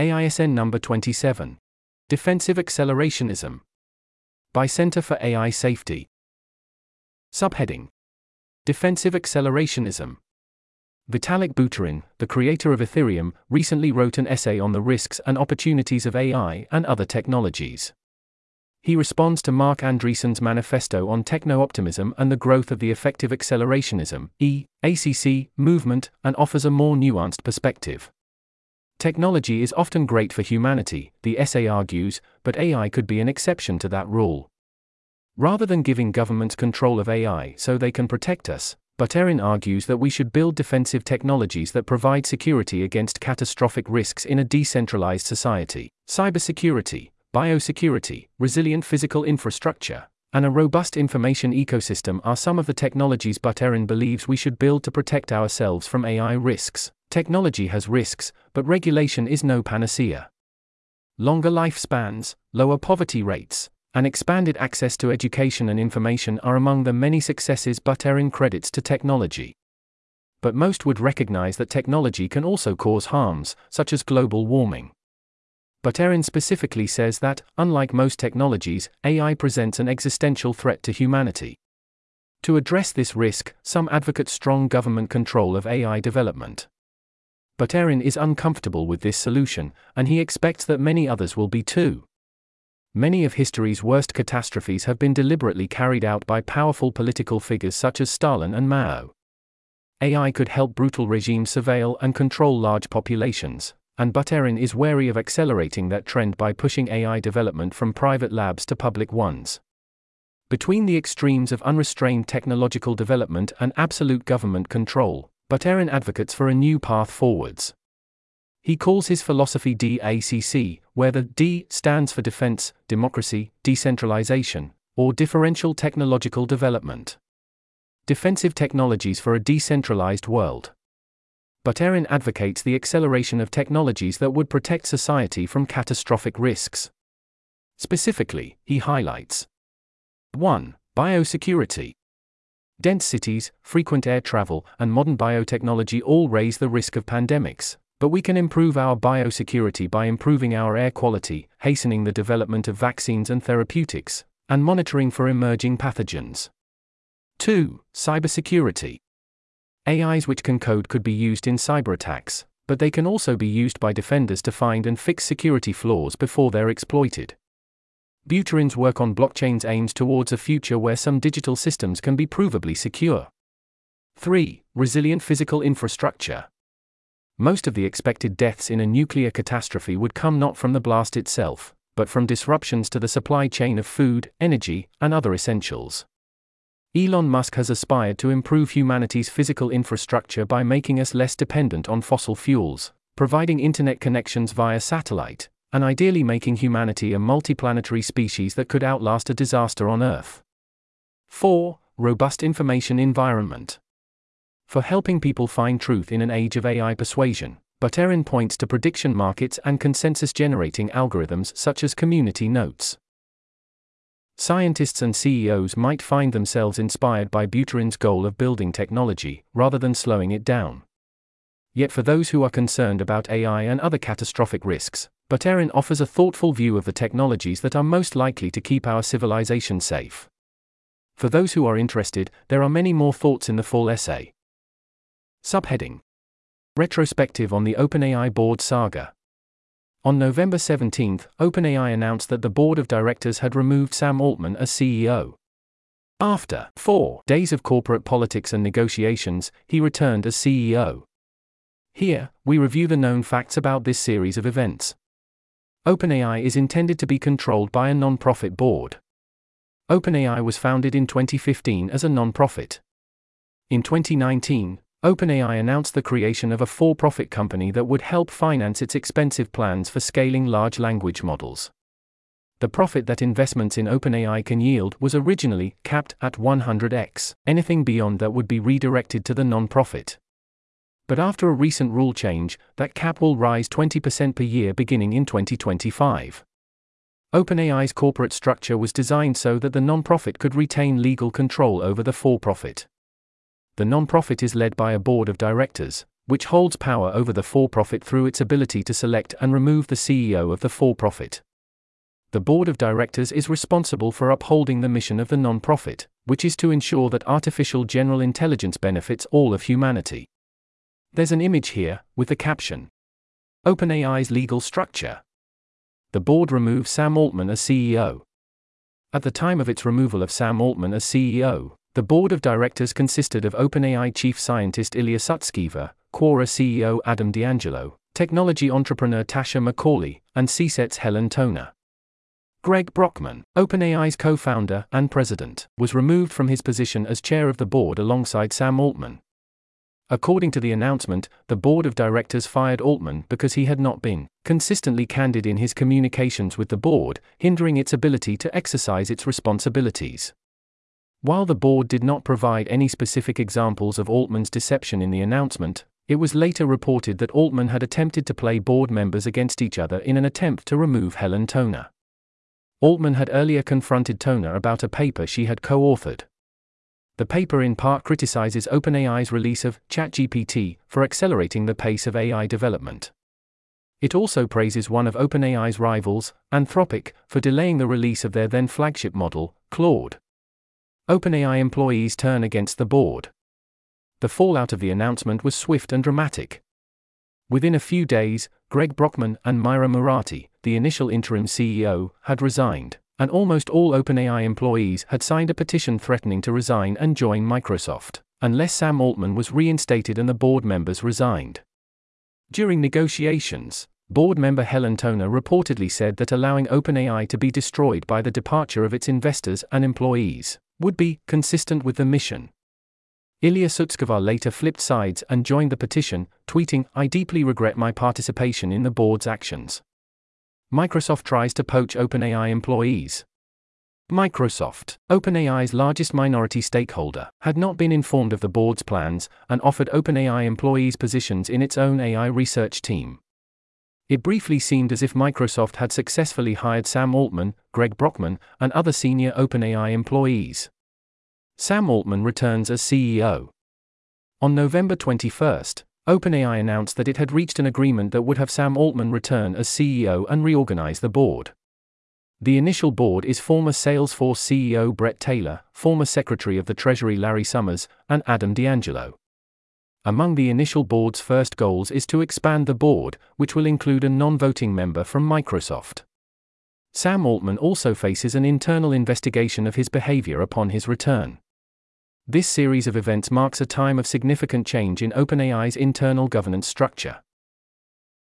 AISN number 27. Defensive Accelerationism. By Center for AI Safety. Subheading: Defensive Accelerationism. Vitalik Buterin, the creator of Ethereum, recently wrote an essay on the risks and opportunities of AI and other technologies. He responds to Mark Andreessen's manifesto on techno-optimism and the growth of the effective accelerationism (E/ACC) movement and offers a more nuanced perspective. Technology is often great for humanity, the essay argues, but AI could be an exception to that rule. Rather than giving governments control of AI so they can protect us, Buterin argues that we should build defensive technologies that provide security against catastrophic risks in a decentralized society: cybersecurity, biosecurity, resilient physical infrastructure, and a robust information ecosystem are some of the technologies Buterin believes we should build to protect ourselves from AI risks. Technology has risks, but regulation is no panacea. Longer lifespans, lower poverty rates, and expanded access to education and information are among the many successes Buterin credits to technology. But most would recognize that technology can also cause harms, such as global warming. Buterin specifically says that, unlike most technologies, AI presents an existential threat to humanity. To address this risk, some advocate strong government control of AI development. Buterin is uncomfortable with this solution, and he expects that many others will be too. Many of history's worst catastrophes have been deliberately carried out by powerful political figures such as Stalin and Mao. AI could help brutal regimes surveil and control large populations, and Buterin is wary of accelerating that trend by pushing AI development from private labs to public ones. Between the extremes of unrestrained technological development and absolute government control, Buterin advocates for a new path forwards. He calls his philosophy DACC, where the D stands for defense, democracy, decentralization, or differential technological development. Defensive technologies for a decentralized world. Buterin advocates the acceleration of technologies that would protect society from catastrophic risks. Specifically, he highlights 1. Biosecurity. Dense cities, frequent air travel, and modern biotechnology all raise the risk of pandemics, but we can improve our biosecurity by improving our air quality, hastening the development of vaccines and therapeutics, and monitoring for emerging pathogens. 2. Cybersecurity. AIs which can code could be used in cyber attacks, but they can also be used by defenders to find and fix security flaws before they're exploited. Buterin's work on blockchains aims towards a future where some digital systems can be provably secure. 3. Resilient physical infrastructure. Most of the expected deaths in a nuclear catastrophe would come not from the blast itself, but from disruptions to the supply chain of food, energy, and other essentials. Elon Musk has aspired to improve humanity's physical infrastructure by making us less dependent on fossil fuels, providing internet connections via satellite, and ideally making humanity a multiplanetary species that could outlast a disaster on Earth. 4. Robust information environment. For helping people find truth in an age of AI persuasion, Buterin points to prediction markets and consensus-generating algorithms such as community notes. Scientists and CEOs might find themselves inspired by Buterin's goal of building technology, rather than slowing it down. Yet for those who are concerned about AI and other catastrophic risks, Buterin offers a thoughtful view of the technologies that are most likely to keep our civilization safe. For those who are interested, there are many more thoughts in the full essay. Subheading: Retrospective on the OpenAI Board Saga. On November 17, OpenAI announced that the board of directors had removed Sam Altman as CEO. After 4 days of corporate politics and negotiations, he returned as CEO. Here, we review the known facts about this series of events. OpenAI is intended to be controlled by a non-profit board. OpenAI was founded in 2015 as a non-profit. In 2019, OpenAI announced the creation of a for-profit company that would help finance its expensive plans for scaling large language models. The profit that investments in OpenAI can yield was originally capped at 100x. Anything beyond that would be redirected to the non-profit. But after a recent rule change, that cap will rise 20% per year beginning in 2025. OpenAI's corporate structure was designed so that the non-profit could retain legal control over the for-profit. The non-profit is led by a board of directors, which holds power over the for-profit through its ability to select and remove the CEO of the for-profit. The board of directors is responsible for upholding the mission of the non-profit, which is to ensure that artificial general intelligence benefits all of humanity. There's an image here, with the caption, OpenAI's legal structure. The board removed Sam Altman as CEO. At the time of its removal of Sam Altman as CEO, the board of directors consisted of OpenAI chief scientist Ilya Sutskever, Quora CEO Adam D'Angelo, technology entrepreneur Tasha McCauley, and CSET's Helen Toner. Greg Brockman, OpenAI's co-founder and president, was removed from his position as chair of the board alongside Sam Altman. According to the announcement, the board of directors fired Altman because he had not been consistently candid in his communications with the board, hindering its ability to exercise its responsibilities. While the board did not provide any specific examples of Altman's deception in the announcement, it was later reported that Altman had attempted to play board members against each other in an attempt to remove Helen Toner. Altman had earlier confronted Toner about a paper she had co-authored. The paper in part criticizes OpenAI's release of ChatGPT for accelerating the pace of AI development. It also praises one of OpenAI's rivals, Anthropic, for delaying the release of their then-flagship model, Claude. OpenAI employees turn against the board. The fallout of the announcement was swift and dramatic. Within a few days, Greg Brockman and Mira Murati, the initial interim CEO, had resigned, and almost all OpenAI employees had signed a petition threatening to resign and join Microsoft, unless Sam Altman was reinstated and the board members resigned. During negotiations, board member Helen Toner reportedly said that allowing OpenAI to be destroyed by the departure of its investors and employees would be consistent with the mission. Ilya Sutskever later flipped sides and joined the petition, tweeting, "I deeply regret my participation in the board's actions. Microsoft tries to poach OpenAI employees." Microsoft, OpenAI's largest minority stakeholder, had not been informed of the board's plans and offered OpenAI employees positions in its own AI research team. It briefly seemed as if Microsoft had successfully hired Sam Altman, Greg Brockman, and other senior OpenAI employees. Sam Altman returns as CEO. On November 21, OpenAI announced that it had reached an agreement that would have Sam Altman return as CEO and reorganize the board. The initial board is former Salesforce CEO Bret Taylor, former Secretary of the Treasury Larry Summers, and Adam D'Angelo. Among the initial board's first goals is to expand the board, which will include a non-voting member from Microsoft. Sam Altman also faces an internal investigation of his behavior upon his return. This series of events marks a time of significant change in OpenAI's internal governance structure.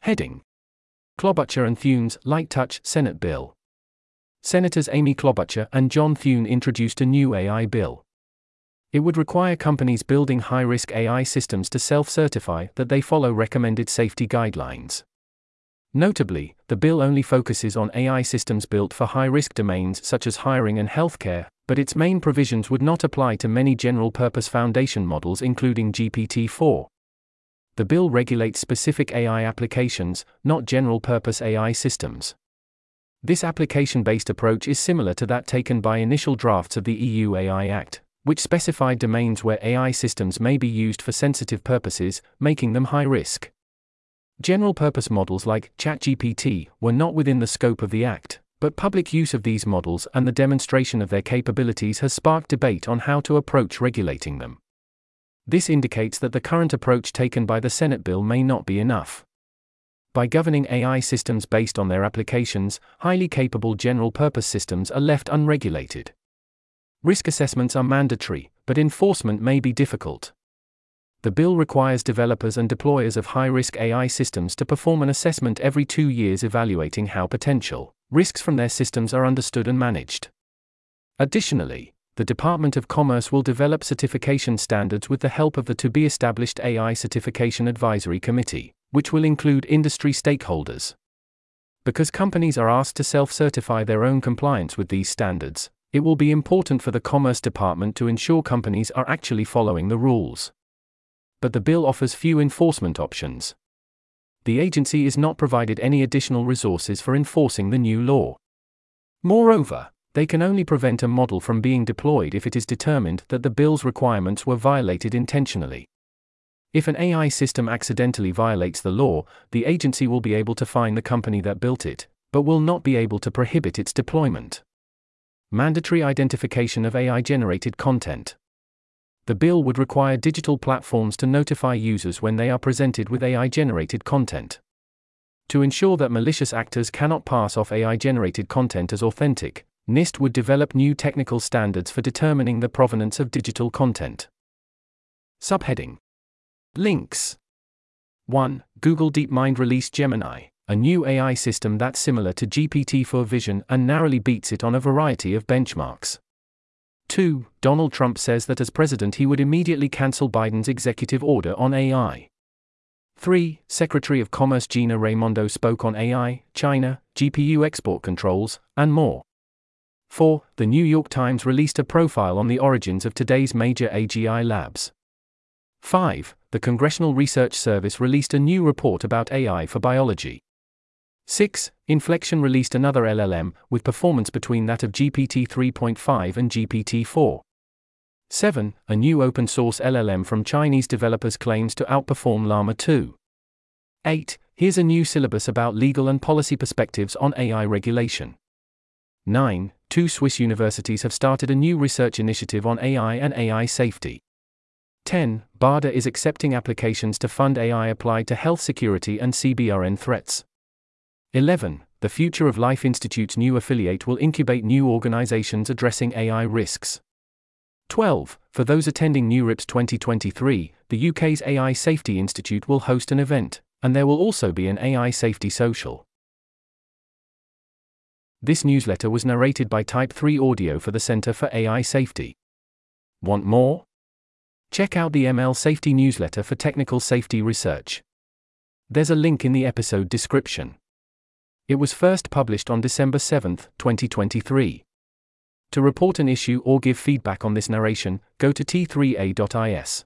Heading: Klobuchar and Thune's light-touch Senate bill. Senators Amy Klobuchar and John Thune introduced a new AI bill. It would require companies building high-risk AI systems to self-certify that they follow recommended safety guidelines. Notably, the bill only focuses on AI systems built for high-risk domains such as hiring and healthcare, but its main provisions would not apply to many general-purpose foundation models including GPT-4. The bill regulates specific AI applications, not general-purpose AI systems. This application-based approach is similar to that taken by initial drafts of the EU AI Act, which specified domains where AI systems may be used for sensitive purposes, making them high-risk. General-purpose models like ChatGPT were not within the scope of the Act, but public use of these models and the demonstration of their capabilities has sparked debate on how to approach regulating them. This indicates that the current approach taken by the Senate bill may not be enough. By governing AI systems based on their applications, highly capable general-purpose systems are left unregulated. Risk assessments are mandatory, but enforcement may be difficult. The bill requires developers and deployers of high-risk AI systems to perform an assessment every 2 years evaluating how potential risks from their systems are understood and managed. Additionally, the Department of Commerce will develop certification standards with the help of the to-be-established AI Certification Advisory Committee, which will include industry stakeholders. Because companies are asked to self-certify their own compliance with these standards, it will be important for the Commerce Department to ensure companies are actually following the rules. But the bill offers few enforcement options. The agency is not provided any additional resources for enforcing the new law. Moreover, they can only prevent a model from being deployed if it is determined that the bill's requirements were violated intentionally. If an AI system accidentally violates the law, the agency will be able to fine the company that built it, but will not be able to prohibit its deployment. Mandatory identification of AI-generated content. The bill would require digital platforms to notify users when they are presented with AI-generated content. To ensure that malicious actors cannot pass off AI-generated content as authentic, NIST would develop new technical standards for determining the provenance of digital content. Subheading: Links. 1. Google DeepMind released Gemini, a new AI system that's similar to GPT-4 Vision and narrowly beats it on a variety of benchmarks. 2. Donald Trump says that as president he would immediately cancel Biden's executive order on AI. 3. Secretary of Commerce Gina Raimondo spoke on AI, China, GPU export controls, and more. 4. The New York Times released a profile on the origins of today's major AGI labs. 5. The Congressional Research Service released a new report about AI for biology. 6. Inflection released another LLM, with performance between that of GPT-3.5 and GPT-4. 7. A new open-source LLM from Chinese developers claims to outperform Llama 2. 8. Here's a new syllabus about legal and policy perspectives on AI regulation. 9. Two Swiss universities have started a new research initiative on AI and AI safety. 10. BARDA is accepting applications to fund AI applied to health security and CBRN threats. 11. The Future of Life Institute's new affiliate will incubate new organizations addressing AI risks. 12. For those attending NeurIPS 2023, the UK's AI Safety Institute will host an event, and there will also be an AI Safety Social. This newsletter was narrated by Type 3 Audio for the Center for AI Safety. Want more? Check out the ML Safety newsletter for technical safety research. There's a link in the episode description. It was first published on December 7, 2023. To report an issue or give feedback on this narration, go to t3a.is.